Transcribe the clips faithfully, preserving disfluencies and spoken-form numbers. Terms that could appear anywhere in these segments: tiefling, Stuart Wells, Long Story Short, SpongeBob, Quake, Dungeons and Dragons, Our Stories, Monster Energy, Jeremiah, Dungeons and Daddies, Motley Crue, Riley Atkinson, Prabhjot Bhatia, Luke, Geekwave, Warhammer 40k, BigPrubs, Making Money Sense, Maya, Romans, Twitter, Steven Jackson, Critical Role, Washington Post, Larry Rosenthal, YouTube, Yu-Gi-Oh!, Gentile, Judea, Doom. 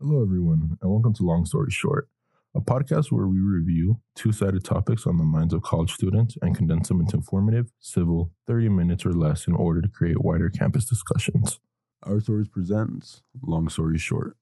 Hello, everyone, and welcome to Long Story Short, a podcast where we review two-sided topics on the minds of college students and condense them into informative, civil, thirty minutes or less in order to create wider campus discussions. Our Stories presents Long Story Short.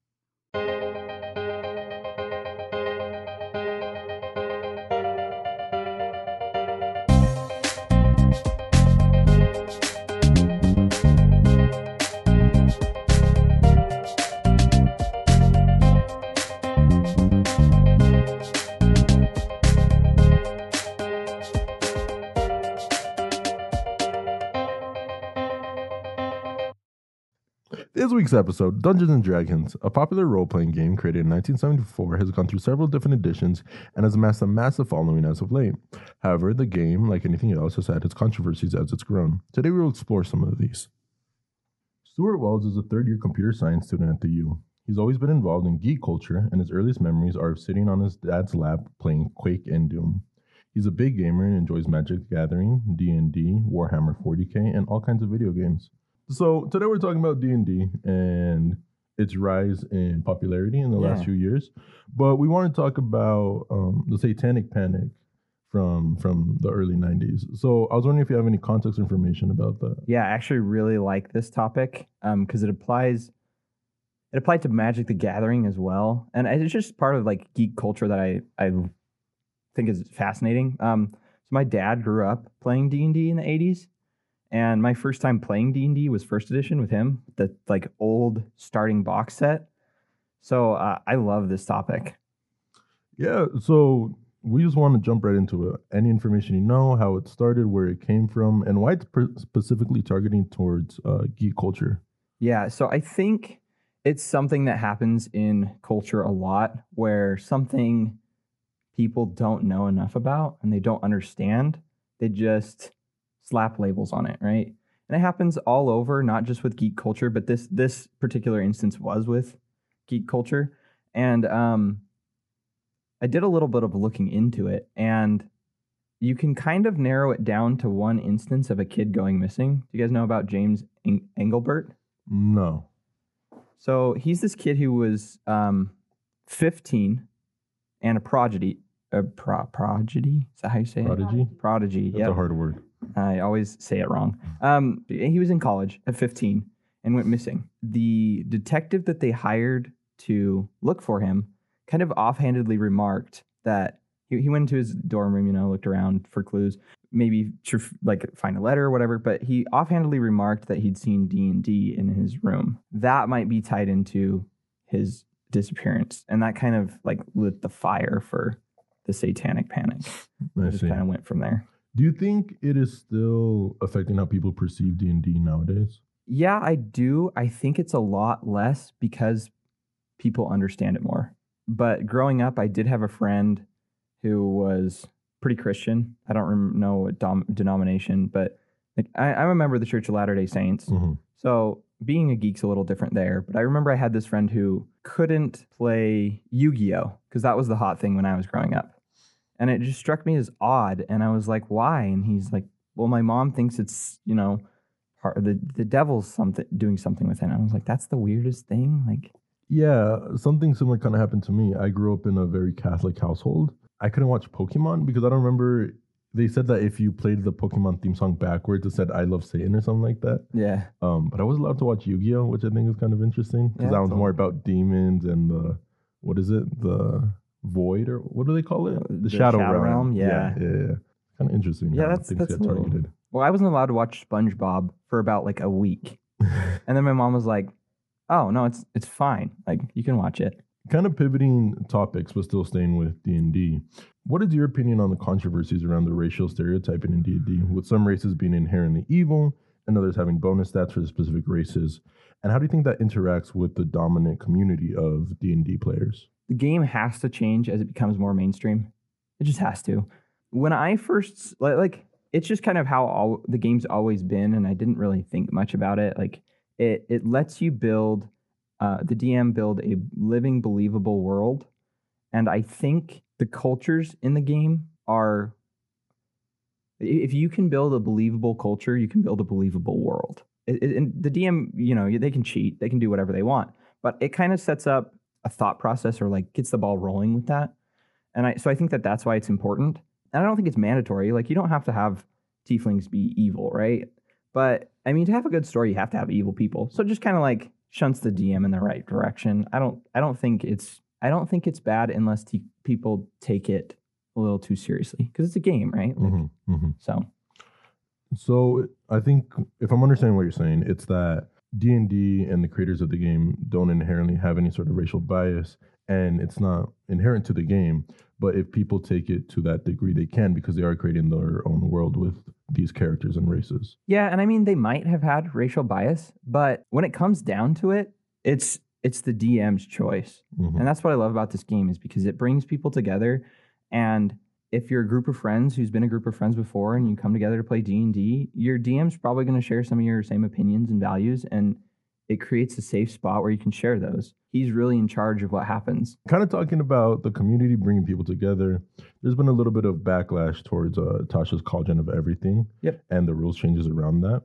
This week's episode, Dungeons and Dragons, a popular role-playing game created in nineteen seventy-four, has gone through several different editions and has amassed a massive following as of late. However, the game, like anything else, has had its controversies as it's grown. Today we will explore some of these. Stuart Wells is a third-year computer science student at the U. He's always been involved in geek culture, and his earliest memories are of sitting on his dad's lap playing Quake and Doom. He's a big gamer and enjoys Magic: The Gathering, D and D, Warhammer forty K, and all kinds of video games. So today we're talking about D and D and its rise in popularity in the yeah. last few years. But we want to talk about um, the satanic panic from from the early nineties. So I was wondering if you have any context information about that. Yeah, I actually really like this topic because um, it applies it applied to Magic: The Gathering as well. And it's just part of like geek culture that I, I think is fascinating. Um, so my dad grew up playing D and D in the eighties. And my first time playing D and D was first edition with him, the like old starting box set. So uh, I love this topic. Yeah, so we just want to jump right into it. Any information you know, how it started, where it came from, and why it's per- specifically targeting towards uh, geek culture. Yeah, so I think it's something that happens in culture a lot, where something people don't know enough about and they don't understand. They just slap labels on it, right? And it happens all over, not just with geek culture, but this this particular instance was with geek culture. And um, I did a little bit of looking into it, and you can kind of narrow it down to one instance of a kid going missing. Do you guys know about James Eng- Engelbert? No. So he's this kid who was um, fifteen and a prodigy. A pro- prodigy? Is that how you say prodigy? it? Prodigy? Prodigy, yeah. That's a hard word. I always say it wrong. Um, he was in college at fifteen and went missing. The detective that they hired to look for him kind of offhandedly remarked that he, he went into his dorm room, you know, looked around for clues, maybe to like find a letter or whatever. But he offhandedly remarked that he'd seen D and D in his room. That might be tied into his disappearance, and that kind of like lit the fire for the satanic panic. I just kind of went from there. Do you think it is still affecting how people perceive D and D nowadays? Yeah, I do. I think it's a lot less because people understand it more. But growing up, I did have a friend who was pretty Christian. I don't know what dom- denomination, but like I, I remember the Church of Latter-day Saints. Mm-hmm. So being a geek's a little different there. But I remember I had this friend who couldn't play Yu-Gi-Oh! Because that was the hot thing when I was growing up. And it just struck me as odd. And I was like, why? And he's like, well, my mom thinks it's, you know, part of the, the devil's something doing something with it. And I was like, that's the weirdest thing. Like, yeah, something similar kind of happened to me. I grew up in a very Catholic household. I couldn't watch Pokemon because I don't remember. They said that if you played the Pokemon theme song backwards, it said I Love Satan or something like that. Yeah. Um, but I was allowed to watch Yu-Gi-Oh!, which I think is kind of interesting because yeah, that one's more about demons and the, what is it? The... void or what do they call it? The, the shadow, shadow realm. realm yeah. yeah, yeah, yeah. Kind of interesting. Yeah, that's, things that's get targeted. Little... Well, I wasn't allowed to watch SpongeBob for about like a week, and then my mom was like, "Oh no, it's it's fine. Like you can watch it." Kind of pivoting topics, but still staying with D and D. What is your opinion on the controversies around the racial stereotyping in D and D, with some races being inherently evil and others having bonus stats for the specific races? And how do you think that interacts with the dominant community of D and D players? The game has to change as it becomes more mainstream. It just has to. When I first, like, it's just kind of how all the game's always been, and I didn't really think much about it. Like, it it lets you build, uh, the D M build a living, believable world. And I think the cultures in the game are, if you can build a believable culture, you can build a believable world. It, it, and the D M, you know, they can cheat. They can do whatever they want. But it kind of sets up a thought process or like gets the ball rolling with that. And I, so I think that that's why it's important. And I don't think it's mandatory. Like, you don't have to have tieflings be evil, right? But I mean, to have a good story, you have to have evil people. So just kind of like shunts the D M in the right direction. I don't, I don't think it's, I don't think it's bad unless te- people take it a little too seriously, because it's a game, right? Like, mm-hmm, mm-hmm. So, so I think if I'm understanding what you're saying, it's that D and D and the creators of the game don't inherently have any sort of racial bias, and it's not inherent to the game. But if people take it to that degree, they can, because they are creating their own world with these characters and races. Yeah, and I mean, they might have had racial bias, but when it comes down to it, it's it's the D M's choice. Mm-hmm. And that's what I love about this game, is because it brings people together. And if you're a group of friends who's been a group of friends before and you come together to play D and D, your D M's probably going to share some of your same opinions and values, and it creates a safe spot where you can share those. He's really in charge of what happens. Kind of talking about the community, bringing people together, there's been a little bit of backlash towards uh, Tasha's Cauldron of Everything, yep, and the rules changes around that.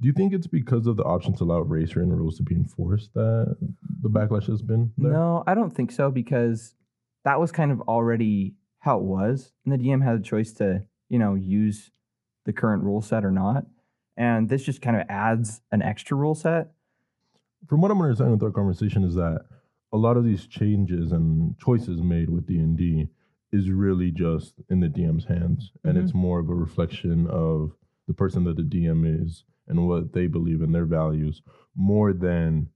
Do you think it's because of the option to allow race and rules to be enforced that the backlash has been there? No, I don't think so, because that was kind of already how it was. And the D M had a choice to, you know, use the current rule set or not. And this just kind of adds an extra rule set. From what I'm understanding with our conversation is that a lot of these changes and choices made with D and D is really just in the D M's hands. And mm-hmm. It's more of a reflection of the person that the D M is and what they believe in, their values, more than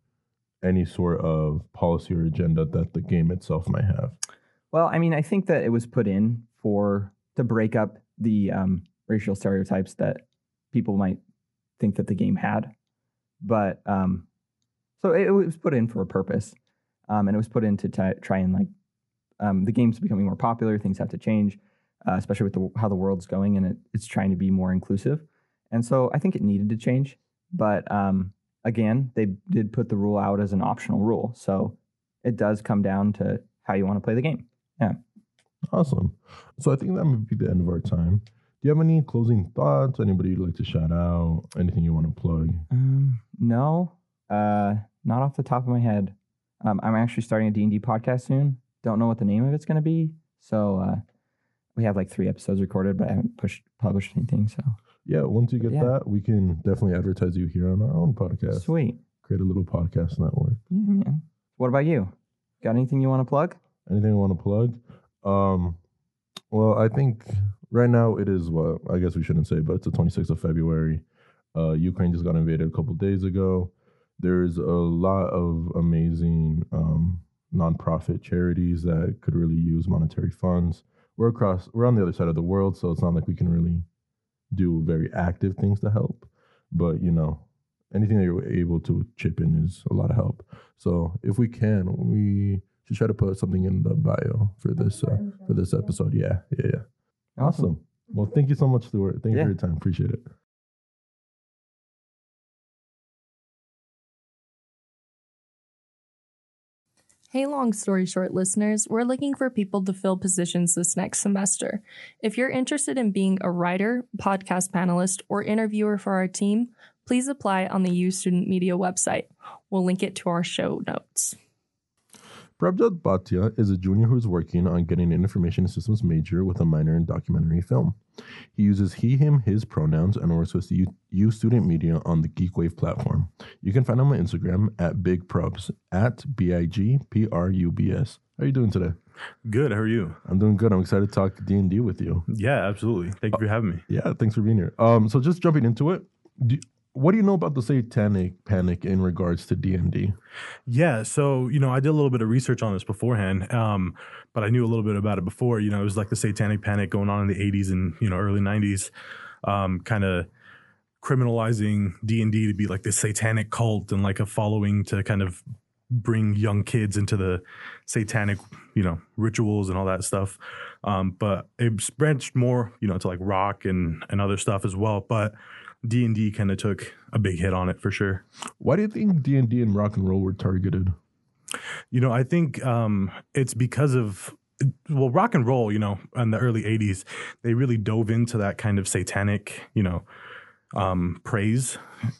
any sort of policy or agenda that the game itself might have. Well, I mean, I think that it was put in for to break up the um, racial stereotypes that people might think that the game had. But um So it was put in for a purpose, um, and it was put in to t- try and, like, um, the game's becoming more popular. Things have to change, uh, especially with the, how the world's going, and it, it's trying to be more inclusive. And so I think it needed to change. But um, again, they did put the rule out as an optional rule. So it does come down to how you want to play the game. Yeah. Awesome. So I think that would be the end of our time. Do you have any closing thoughts? Anybody you'd like to shout out? Anything you want to plug? Um, no. Uh, Not off the top of my head. Um, I'm actually starting a D and D podcast soon. Don't know what the name of it's going to be. So uh, we have like three episodes recorded, but I haven't pushed published anything. So yeah, once you get yeah. that, we can definitely advertise you here on our own podcast. Sweet. Create a little podcast network. Yeah, man. What about you? Got anything you want to plug? Anything I want to plug? Um, well, I think right now it is what I guess we shouldn't say, but it's the twenty-sixth of February. Uh, Ukraine just got invaded a couple days ago. There's a lot of amazing um, nonprofit charities that could really use monetary funds. We're across, we're on the other side of the world, so it's not like we can really do very active things to help. But, you know, anything that you're able to chip in is a lot of help. So if we can, we should try to put something in the bio for this uh, for this episode. Yeah, yeah, yeah. Awesome. Well, thank you so much, Stuart. Thank you yeah. for your time. Appreciate it. Hey, Long Story Short listeners, we're looking for people to fill positions this next semester. If you're interested in being a writer, podcast panelist, or interviewer for our team, please apply on the U Student Media website. We'll link it to our show notes. Prabhjot Bhatia is a junior who's working on getting an information systems major with a minor in documentary film. He uses he, him, his pronouns and works with U, U Student Media on the Geekwave platform. You can find him on Instagram at BigPrubs, at B I G P R U B S. How are you doing today? Good. How are you? I'm doing good. I'm excited to talk D and D with you. Yeah, absolutely. Thank you for having me. Yeah, thanks for being here. Um, so just jumping into it, do, what do you know about the satanic panic in regards to D and D? Yeah, so, you know, I did a little bit of research on this beforehand, um, but I knew a little bit about it before. You know, it was like the satanic panic going on in the eighties and, you know, early nineties, um, kind of criminalizing D and D to be like this satanic cult and like a following to kind of bring young kids into the satanic, you know, rituals and all that stuff. Um, but it branched more, you know, to like rock and, and other stuff as well, but D and D kind of took a big hit on it for sure. Why do you think D and D and rock and roll were targeted? You know, I think um, it's because of, well, rock and roll, you know, in the early eighties, they really dove into that kind of satanic, you know, um, praise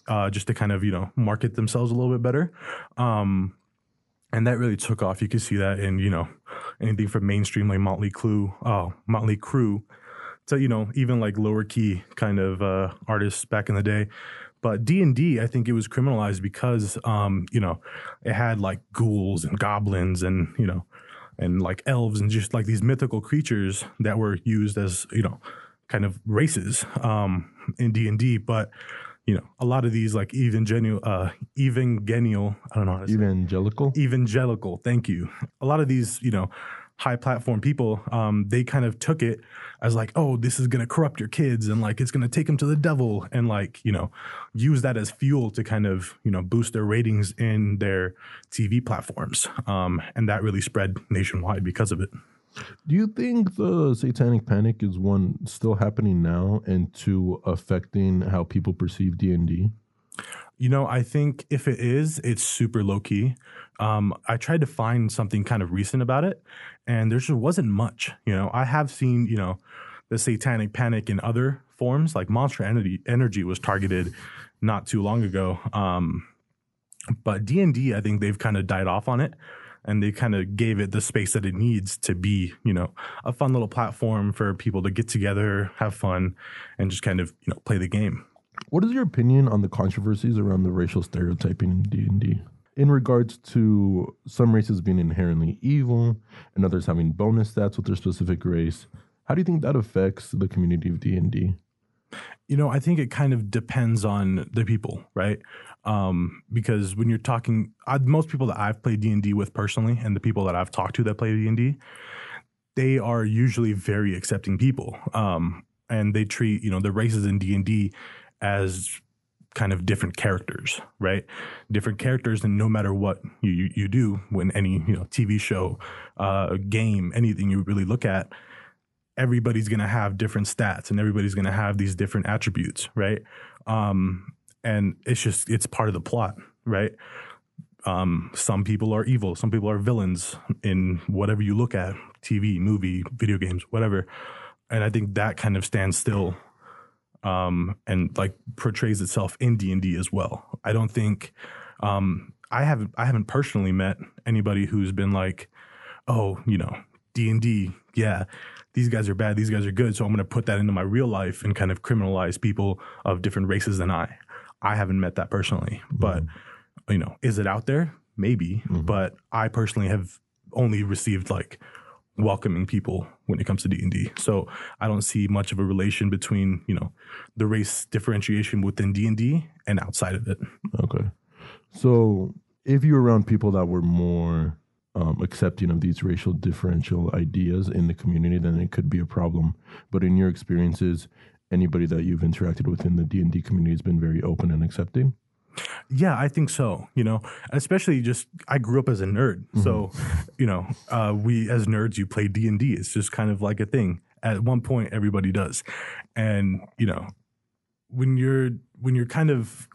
uh, just to kind of, you know, market themselves a little bit better. Um, And that really took off. You could see that in, you know, anything from mainstream like Motley Crue, oh, Motley Crue, to, you know, even like lower key kind of uh, artists back in the day. But D and D, I think it was criminalized because, um, you know, it had like ghouls and goblins and, you know, and like elves and just like these mythical creatures that were used as, you know, kind of races um, in D and D. But you know, a lot of these like evangelical, uh, evangelical, I don't know how to say Evangelical? Evangelical, thank you. A lot of these, you know, high platform people, um, they kind of took it as like, oh, this is going to corrupt your kids and like it's going to take them to the devil and like, you know, use that as fuel to kind of, you know, boost their ratings in their T V platforms. Um, and that really spread nationwide because of it. Do you think the satanic panic is, one, still happening now, and two, affecting how people perceive D and D? You know, I think if it is, it's super low-key. Um, I tried to find something kind of recent about it, and there just wasn't much. You know, I have seen, you know, the satanic panic in other forms, like Monster Energy, Energy was targeted not too long ago. Um, but D and D, I think they've kind of died off on it. And they kind of gave it the space that it needs to be, you know, a fun little platform for people to get together, have fun, and just kind of, you know, play the game. What is your opinion on the controversies around the racial stereotyping in D and D in regards to some races being inherently evil and others having bonus stats with their specific race? How do you think that affects the community of D and D? You know, I think it kind of depends on the people, right? Um, because when you're talking, I, most people that I've played D and D with personally and the people that I've talked to that play D and D, they are usually very accepting people. Um, and they treat, you know, the races in D and D as kind of different characters, right? Different characters, and no matter what you, you, you do when any, you know, T V show, uh, game, anything you really look at, everybody's going to have different stats and everybody's going to have these different attributes, right? Um, and it's just, it's part of the plot, right? Um, some people are evil. Some people are villains in whatever you look at, T V, movie, video games, whatever. And I think that kind of stands still um, and like portrays itself in D and D as well. I don't think, um, I haven't, I haven't personally met anybody who's been like, oh, you know, D and D, yeah, these guys are bad, these guys are good, so I'm going to put that into my real life and kind of criminalize people of different races than I. I haven't met that personally, but, mm-hmm. you know, is it out there? Maybe, mm-hmm. but I personally have only received, like, welcoming people when it comes to D and D. So I don't see much of a relation between, you know, the race differentiation within D and D and outside of it. Okay. So if you're around people that were more... Um, accepting of these racial differential ideas in the community, then it could be a problem. But in your experiences, anybody that you've interacted with in the D and D community has been very open and accepting? Yeah, I think so. You know, especially just, I grew up as a nerd. Mm-hmm. So, you know, uh, we as nerds, you play D and D. It's just kind of like a thing. At one point, everybody does. And, you know, when you're when you're kind of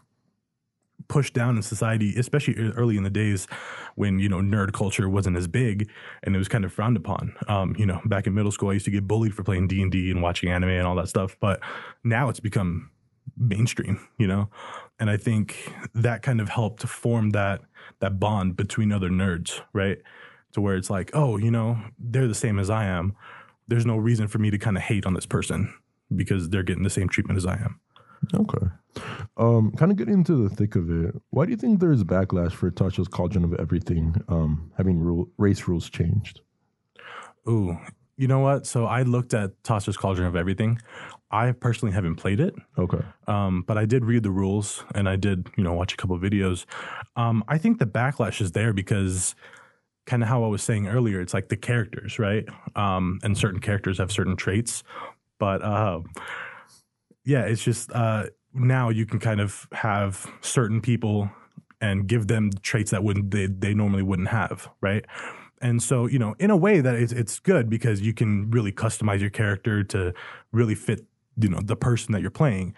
pushed down in society, especially early in the days when, you know, nerd culture wasn't as big and it was kind of frowned upon. Um, you know, back in middle school, I used to get bullied for playing D and D and watching anime and all that stuff. But now it's become mainstream, you know, and I think that kind of helped form that that bond between other nerds, right? To where it's like, oh, you know, they're the same as I am. There's no reason for me to kind of hate on this person because they're getting the same treatment as I am. Okay. Um, kind of getting into the thick of it, why do you think there's backlash for Tasha's Cauldron of Everything um, having rule, race rules changed? Ooh, you know what? So I looked at Tasha's Cauldron of Everything. I personally haven't played it. Okay. Um, but I did read the rules and I did, you know, watch a couple of videos. Um, I think the backlash is there because kind of how I was saying earlier, it's like the characters, right? Um, and certain characters have certain traits, but... Uh, Yeah, it's just uh, now you can kind of have certain people and give them traits that wouldn't they, they normally wouldn't have, right? And so, you know, in a way that it's, it's good because you can really customize your character to really fit, you know, the person that you're playing.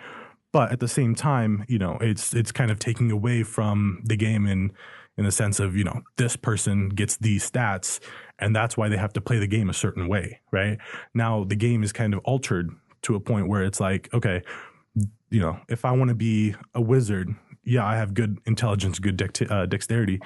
But at the same time, you know, it's it's kind of taking away from the game in in the sense of, you know, this person gets these stats and that's why they have to play the game a certain way, right? Now the game is kind of altered to a point where it's like, okay, you know, if I want to be a wizard, yeah, I have good intelligence, good dex- uh, dexterity,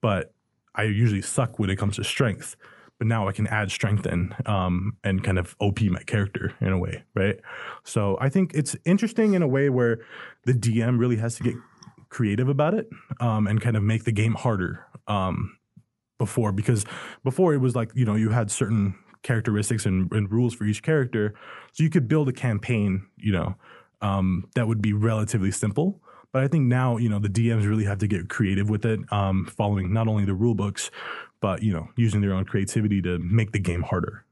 but I usually suck when it comes to strength, but now I can add strength in um, and kind of O P my character in a way, right? So I think it's interesting in a way where the D M really has to get creative about it um, and kind of make the game harder um, before, because before it was like, you know, you had certain characteristics and, and rules for each character. So you could build a campaign, you know, um, that would be relatively simple. But I think now, you know, the D Ms really have to get creative with it, um, following not only the rule books, but, you know, using their own creativity to make the game harder.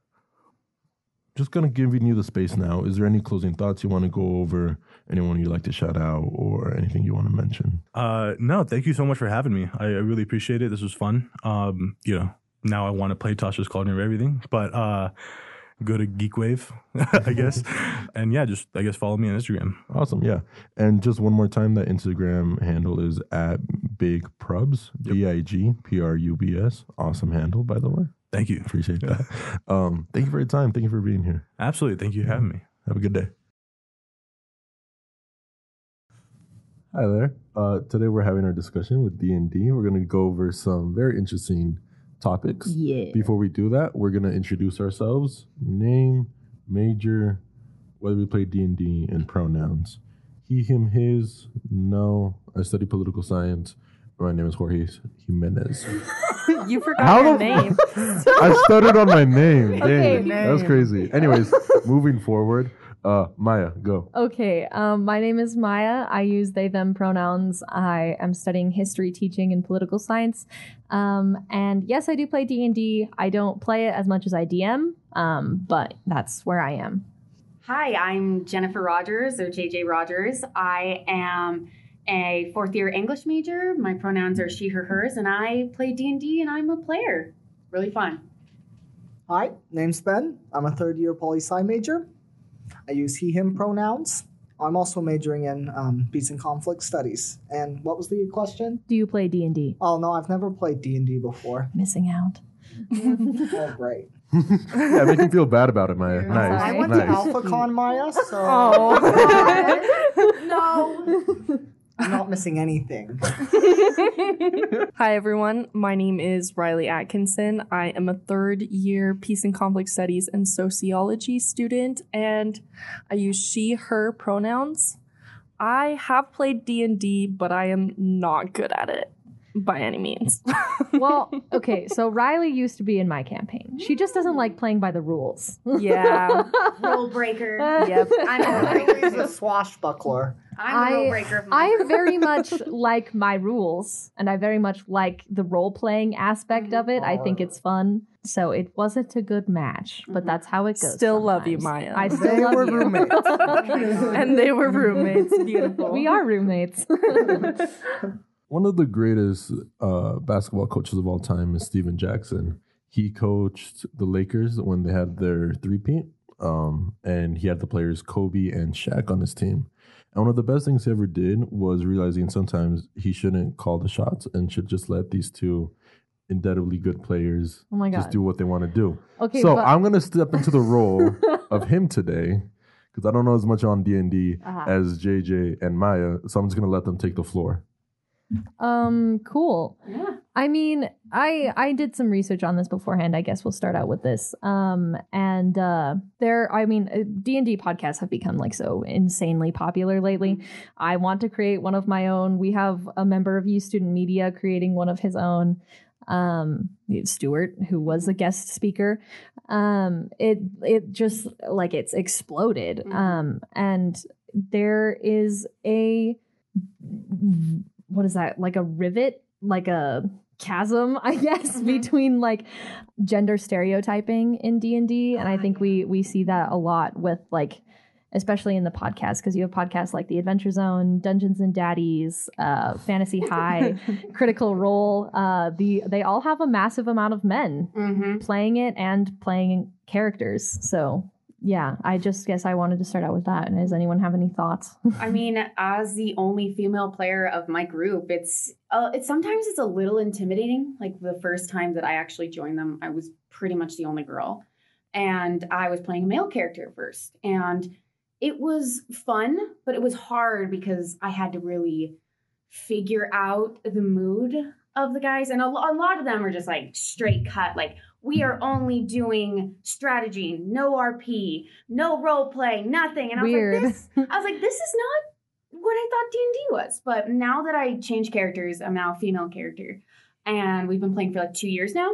Just kind of giving you the space now. Is there any closing thoughts you want to go over? Anyone you'd like to shout out or anything you want to mention? Uh, no, thank you so much for having me. I, I really appreciate it. This was fun. Um, you know, now I want to play Tasha's Cauldron of Everything, but uh, go to Geekwave, I guess. And yeah, just, I guess, follow me on Instagram. Awesome, yeah. And just one more time, that Instagram handle is at bigprubs, yep. B I G P R U B S. Awesome handle, by the way. Thank you. Appreciate that. Um, thank you for your time. Thank you for being here. Absolutely. Thank you for having me. Have a good day. Hi there. Uh, today we're having our discussion with D and D. We're going to go over some very interesting topics. Yeah. Before we do that, we're going to introduce ourselves, name, major, whether we play D and D, and pronouns. He, him, his, no. I study political science. My name is Jorge Jimenez. You forgot How your name. I stuttered on my name. Dang. Okay, that was crazy. Anyways, moving forward. Uh, Maya, go. Okay. Um, my name is Maya. I use they, them pronouns. I am studying history, teaching, and political science. Um, and yes, I do play D and D. I don't play it as much as I D M, um, but that's where I am. Hi, I'm Jennifer Rogers, or J J Rogers. I am a fourth year English major. My pronouns are she, her, hers, and I play D and D, and I'm a player. Really fun. Hi, name's Ben. I'm a third year poli-sci major. I use he, him pronouns. I'm also majoring in um, peace and conflict studies. And what was the question? Do you play D and D? Oh, no, I've never played D and D before. Missing out. Oh, great. Yeah, make me feel bad about it, Maya. Nice. nice. I went nice. to AlphaCon, Maya, so... Oh. No. I'm not missing anything. Hi, everyone. My name is Riley Atkinson. I am a third-year Peace and Conflict Studies and Sociology student, and I use she, her pronouns. I have played D and D, but I am not good at it by any means. Well, okay, so Riley used to be in my campaign. She just doesn't like playing by the rules. Yeah. Rule breaker. Yep. I'm a rule breaker. She's a swashbuckler. I'm a rule breaker. Of I very much like my rules, and I very much like the role-playing aspect of it. I think it's fun. So it wasn't a good match, but that's how it goes. Still sometimes. Love you, Maya. I still they love were you. Roommates. And they were roommates. Beautiful. We are roommates. One of the greatest uh, basketball coaches of all time is Steven Jackson. He coached the Lakers when they had their three-peat, um, and he had the players Kobe and Shaq on his team. And one of the best things he ever did was realizing sometimes he shouldn't call the shots and should just let these two indebtably good players oh my God. just do what they want to do. Okay, so but- I'm going to step into the role of him today, because I don't know as much on D and D uh-huh. as J J and Maya, so I'm just going to let them take the floor. Um, cool. Yeah. I mean, I I did some research on this beforehand. I guess we'll start out with this. Um, and uh, there, I mean, D and D podcasts have become like so insanely popular lately. I want to create one of my own. We have a member of U Student Media creating one of his own. Um, Stuart, who was a guest speaker. Um, it it just like it's exploded. Mm-hmm. Um, and there is a. What is that? Like a rivet, like a chasm, I guess, mm-hmm. between like gender stereotyping in D and D. And I think we we see that a lot with like, especially in the podcast, because you have podcasts like The Adventure Zone, Dungeons and Daddies, uh, Fantasy High, Critical Role. Uh, the they all have a massive amount of men mm-hmm. playing it and playing characters. So. Yeah, I just guess I wanted to start out with that. And does anyone have any thoughts? I mean, as the only female player of my group, it's uh, it's sometimes it's a little intimidating. Like the first time that I actually joined them, I was pretty much the only girl. And I was playing a male character first. And it was fun, but it was hard because I had to really figure out the mood of the guys, and a, a lot of them are just like straight cut, like, we are only doing strategy, no R P, no role play, nothing. And I was Weird. like, this, I was like, this is not what I thought D and D was. But now that I changed characters, I'm now a female character, and we've been playing for like two years now,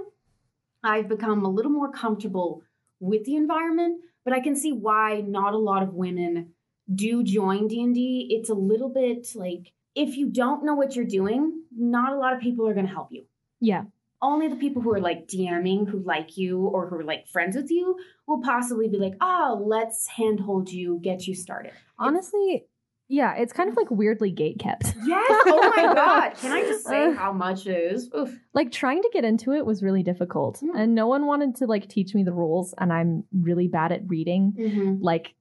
I've become a little more comfortable with the environment, but I can see why not a lot of women do join D and D. It's a little bit like, if you don't know what you're doing, not a lot of people are going to help you. Yeah. Only the people who are like DMing, who like you, or who are like friends with you, will possibly be like, oh, let's handhold you, get you started. Honestly, yeah, it's kind of like weirdly gatekept. Yes. Oh my God. Can I just say how much it is? Oof. Like, trying to get into it was really difficult. Mm-hmm. And no one wanted to like teach me the rules. And I'm really bad at reading. Mm-hmm. Like,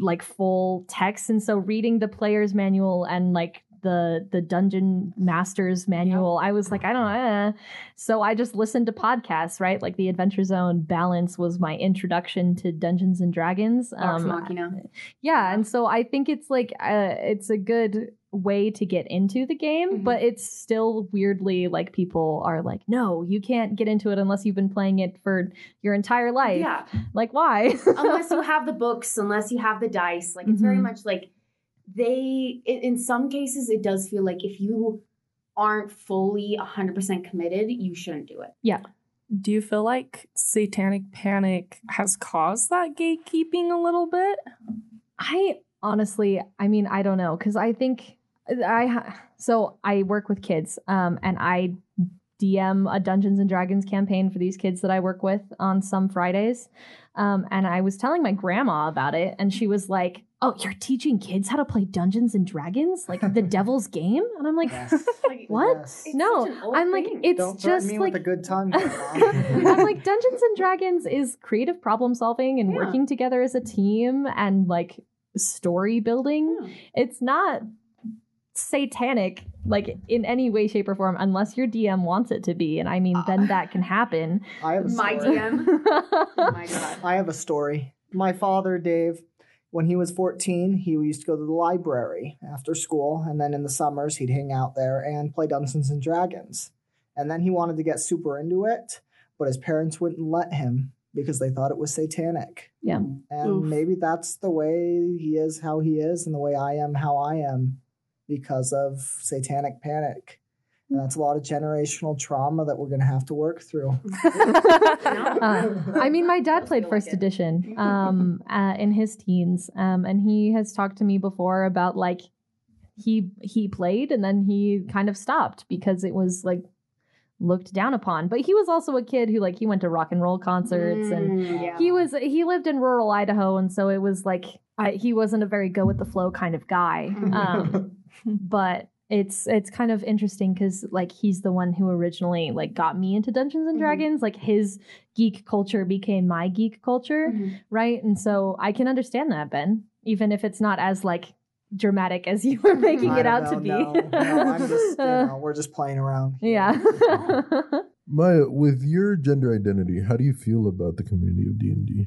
like full text, and so reading the player's manual and like the the dungeon master's manual, yeah. I was like, I don't know. So I just listened to podcasts, right? Like The Adventure Zone, Balance was my introduction to Dungeons and Dragons. Um, yeah, yeah, and so I think it's like uh, it's a good way to get into the game, mm-hmm. but it's still weirdly like people are like, no, you can't get into it unless you've been playing it for your entire life. Yeah. Like, why? Unless you have the books, unless you have the dice. Like, it's mm-hmm. very much like they, in some cases, it does feel like if you aren't fully one hundred percent committed, you shouldn't do it. Yeah. Do you feel like Satanic Panic has caused that gatekeeping a little bit? I honestly, I mean, I don't know, because I think I ha- so I work with kids, um, and I D M a Dungeons and Dragons campaign for these kids that I work with on some Fridays. Um, and I was telling my grandma about it, and she was like, oh, you're teaching kids how to play Dungeons and Dragons? Like the devil's game? And I'm like, yes. what? Yes. No, I'm like, thing. it's Don't just me like with a good time. I'm like, Dungeons and Dragons is creative problem solving and yeah. working together as a team and like story building. Yeah. It's not satanic, like in any way, shape, or form, unless your D M wants it to be. And I mean, uh, then that can happen. I have a story. My D M. Oh my God. I have a story. My father, Dave, when he was fourteen, he used to go to the library after school. And then in the summers, he'd hang out there and play Dungeons and Dragons. And then he wanted to get super into it, but his parents wouldn't let him because they thought it was satanic. Yeah. And Oof. maybe that's the way he is, how he is, and the way I am, how I am, because of Satanic Panic. And that's a lot of generational trauma that we're going to have to work through. uh, I mean, my dad played first like edition um, uh, in his teens. Um, and he has talked to me before about like he he played and then he kind of stopped because it was like looked down upon. But he was also a kid who like he went to rock and roll concerts mm, and yeah. he was he lived in rural Idaho. And so it was like I, he wasn't a very go with the flow kind of guy. Um, but it's it's kind of interesting because like he's the one who originally like got me into Dungeons and Dragons. Mm-hmm. Like his geek culture became my geek culture, mm-hmm. right? And so I can understand that, Ben, even if it's not as like dramatic as you were making I it out know, to be. No, no, I'm just, you know, we're just playing around. Yeah. Maya, with your gender identity, how do you feel about the community of D and D?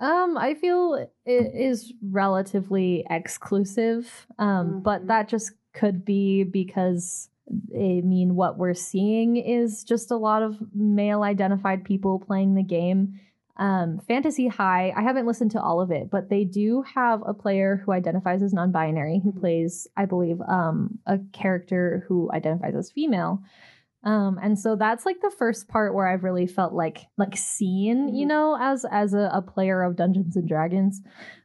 Um, I feel it is relatively exclusive, um, mm-hmm. but that just could be because, I mean, what we're seeing is just a lot of male-identified people playing the game. Um, Fantasy High, I haven't listened to all of it, but they do have a player who identifies as non-binary who plays, I believe, um, a character who identifies as female. Um, and so that's like the first part where I've really felt like like seen, you know, as as a, a player of Dungeons and Dragons,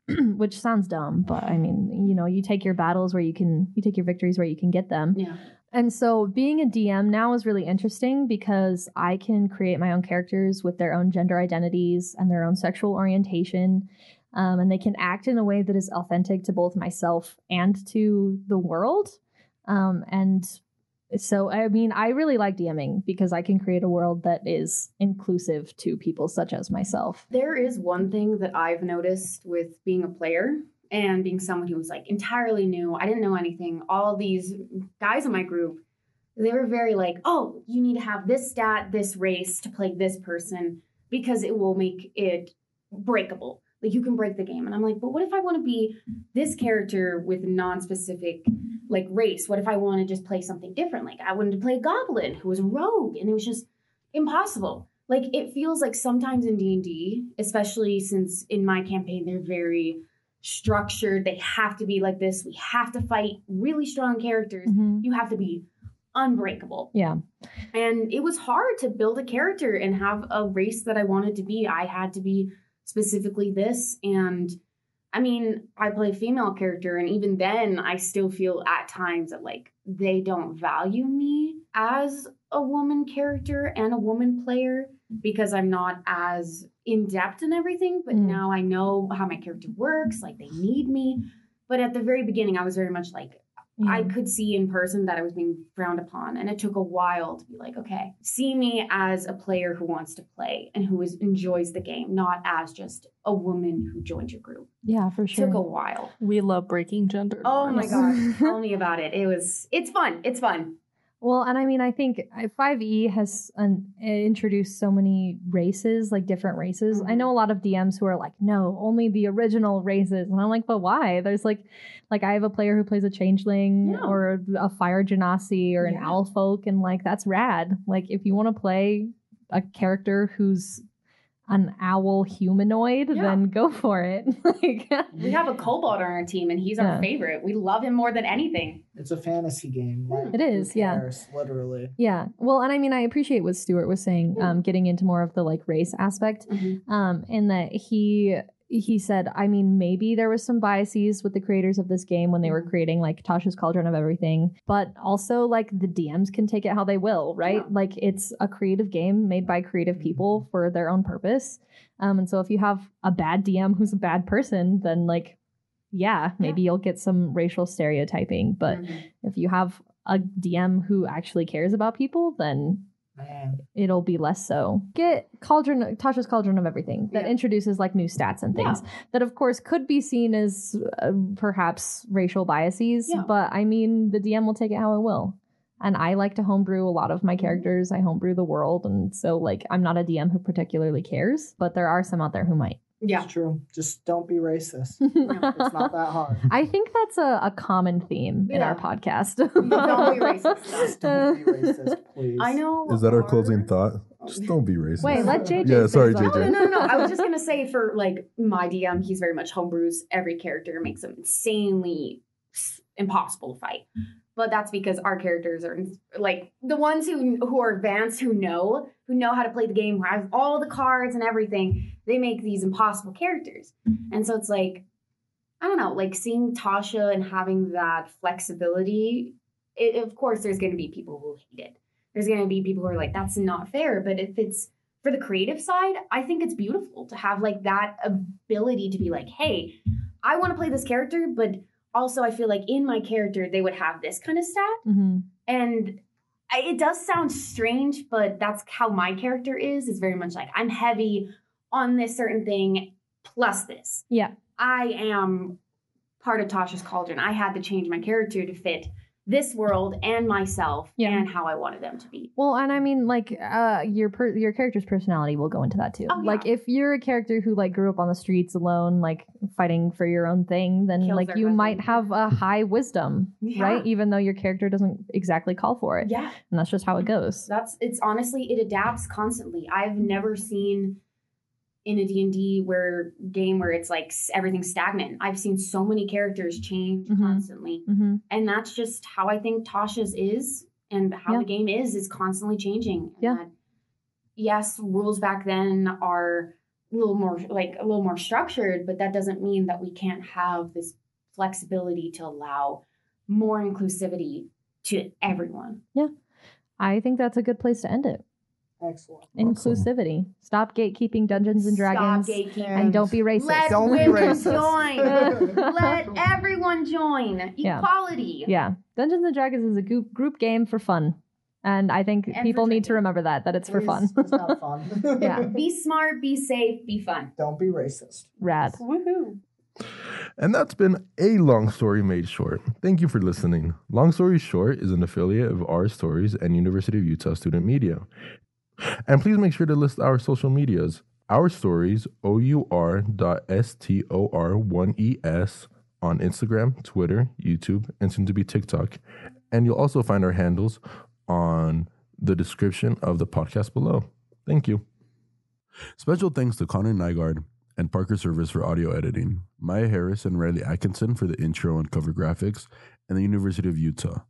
which sounds dumb. But I mean, you know, you take your battles where you can you take your victories where you can get them. Yeah. And so being a D M now is really interesting because I can create my own characters with their own gender identities and their own sexual orientation. Um, and they can act in a way that is authentic to both myself and to the world. Um, and So, I mean, I really like DMing because I can create a world that is inclusive to people such as myself. There is one thing that I've noticed with being a player and being someone who was like entirely new. I didn't know anything. All these guys in my group, they were very like, oh, you need to have this stat, this race to play this person because it will make it breakable. Like, you can break the game. And I'm like, but what if I want to be this character with non-specific, like, race? What if I want to just play something different? Like, I wanted to play a goblin who was a rogue, and it was just impossible. Like, it feels like sometimes in D and D, especially since in my campaign, they're very structured. They have to be like this. We have to fight really strong characters. Mm-hmm. You have to be unbreakable. Yeah. And it was hard to build a character and have a race that I wanted to be. I had to be specifically this. And I mean, I play a female character, and even then I still feel at times that, like, they don't value me as a woman character and a woman player because I'm not as in depth in everything. But mm. now I know how my character works. Like, they need me. But at the very beginning, I was very much like, mm. I could see in person that I was being frowned upon. And it took a while to be like, okay, see me as a player who wants to play and who is, enjoys the game, not as just a woman who joined your group. Yeah, for sure. It took a while. We love breaking gender norms. Oh my God. Tell me about it. It was, it's fun. It's fun. Well, and I mean, I think five E has un- introduced so many races, like different races. Mm-hmm. I know a lot of D Ms who are like, no, only the original races. And I'm like, but why? There's like, like I have a player who plays a changeling yeah. or a fire genasi or yeah. an owl folk. And like, that's rad. Like, if you want to play a character who's an owl humanoid, yeah. then go for it. Like, we have a kobold on our team, and he's yeah. our favorite. We love him more than anything. It's a fantasy game. Like, it is, who cares, yeah. literally. Yeah. Well, and I mean, I appreciate what Stuart was saying, yeah. um, getting into more of the like race aspect, mm-hmm. um, and that he he said, I mean, maybe there was some biases with the creators of this game when they were creating like Tasha's Cauldron of Everything, but also like the D Ms can take it how they will, right? Yeah. Like, it's a creative game made by creative people for their own purpose. Um, and so if you have a bad D M who's a bad person, then like, yeah, maybe yeah. you'll get some racial stereotyping. But mm-hmm. if you have a D M who actually cares about people, then it'll be less so. Get Cauldron, Tasha's Cauldron of Everything that yeah. introduces like new stats and things yeah. that of course could be seen as uh, perhaps racial biases, yeah. but I mean, the D M will take it how it will. And I like to homebrew a lot of my characters. I homebrew the world, and so like, I'm not a D M who particularly cares, but there are some out there who might. Yeah, it's true. Just don't be racist. Yeah. It's not that hard. I think that's a, a common theme yeah. in our podcast. Don't be racist. Just don't be racist, please. I know. Is that our, our closing thought? Just don't be racist. Wait, let J J. Yeah, sorry, J J. No, no, no, no. I was just gonna say, for like my D M, he's very much homebrews every character, makes them insanely impossible to fight. But that's because our characters are like the ones who who are advanced, who know who know how to play the game, who have all the cards and everything. They make these impossible characters. And so it's like, I don't know, like seeing Tasha and having that flexibility, it, of course, there's going to be people who hate it. There's going to be people who are like, that's not fair. But if it's for the creative side, I think it's beautiful to have like that ability to be like, hey, I want to play this character, but also I feel like in my character, they would have this kind of stat. Mm-hmm. And I, it does sound strange, but that's how my character is. It's very much like, I'm heavy on this certain thing plus this. Yeah. I am part of Tasha's Cauldron. I had to change my character to fit this world and myself yeah. and how I wanted them to be. Well, and I mean, like, uh, your per- your character's personality will go into that too. Oh, yeah. Like, if you're a character who like grew up on the streets alone, like fighting for your own thing, then Kills like you husband. might have a high wisdom, yeah. right? Even though your character doesn't exactly call for it. Yeah. And that's just how it goes. That's, it's honestly, it adapts constantly. I've never seen in a D and D where game where it's like everything's stagnant. I've seen so many characters change mm-hmm. constantly. Mm-hmm. And that's just how I think Tasha's is, and how yeah. the game is, is constantly changing. And yeah. that, yes, rules back then are a little more like a little more structured, but that doesn't mean that we can't have this flexibility to allow more inclusivity to everyone. Yeah. I think that's a good place to end it. Excellent. Inclusivity. Awesome. Stop gatekeeping Dungeons and Dragons. Stop gatekeeping. And don't be racist. Let don't women be racist. Join. Let everyone join. Yeah. Equality. Yeah. Dungeons and Dragons is a group, group game for fun. And I think and people need to remember that, that it's it for is, fun. It's not fun. yeah. Be smart, be safe, be fun. Don't be racist. Rad. Woohoo. And that's been a Long Story Made Short. Thank you for listening. Long Story Short is an affiliate of Our Stories and University of Utah Student Media. And please make sure to list our social medias. Our Stories, O U R dot S T O R one E S, on Instagram, Twitter, YouTube, and soon to be TikTok. And you'll also find our handles on the description of the podcast below. Thank you. Special thanks to Connor Nygaard and Parker Service for audio editing, Maya Harris and Riley Atkinson for the intro and cover graphics, and the University of Utah.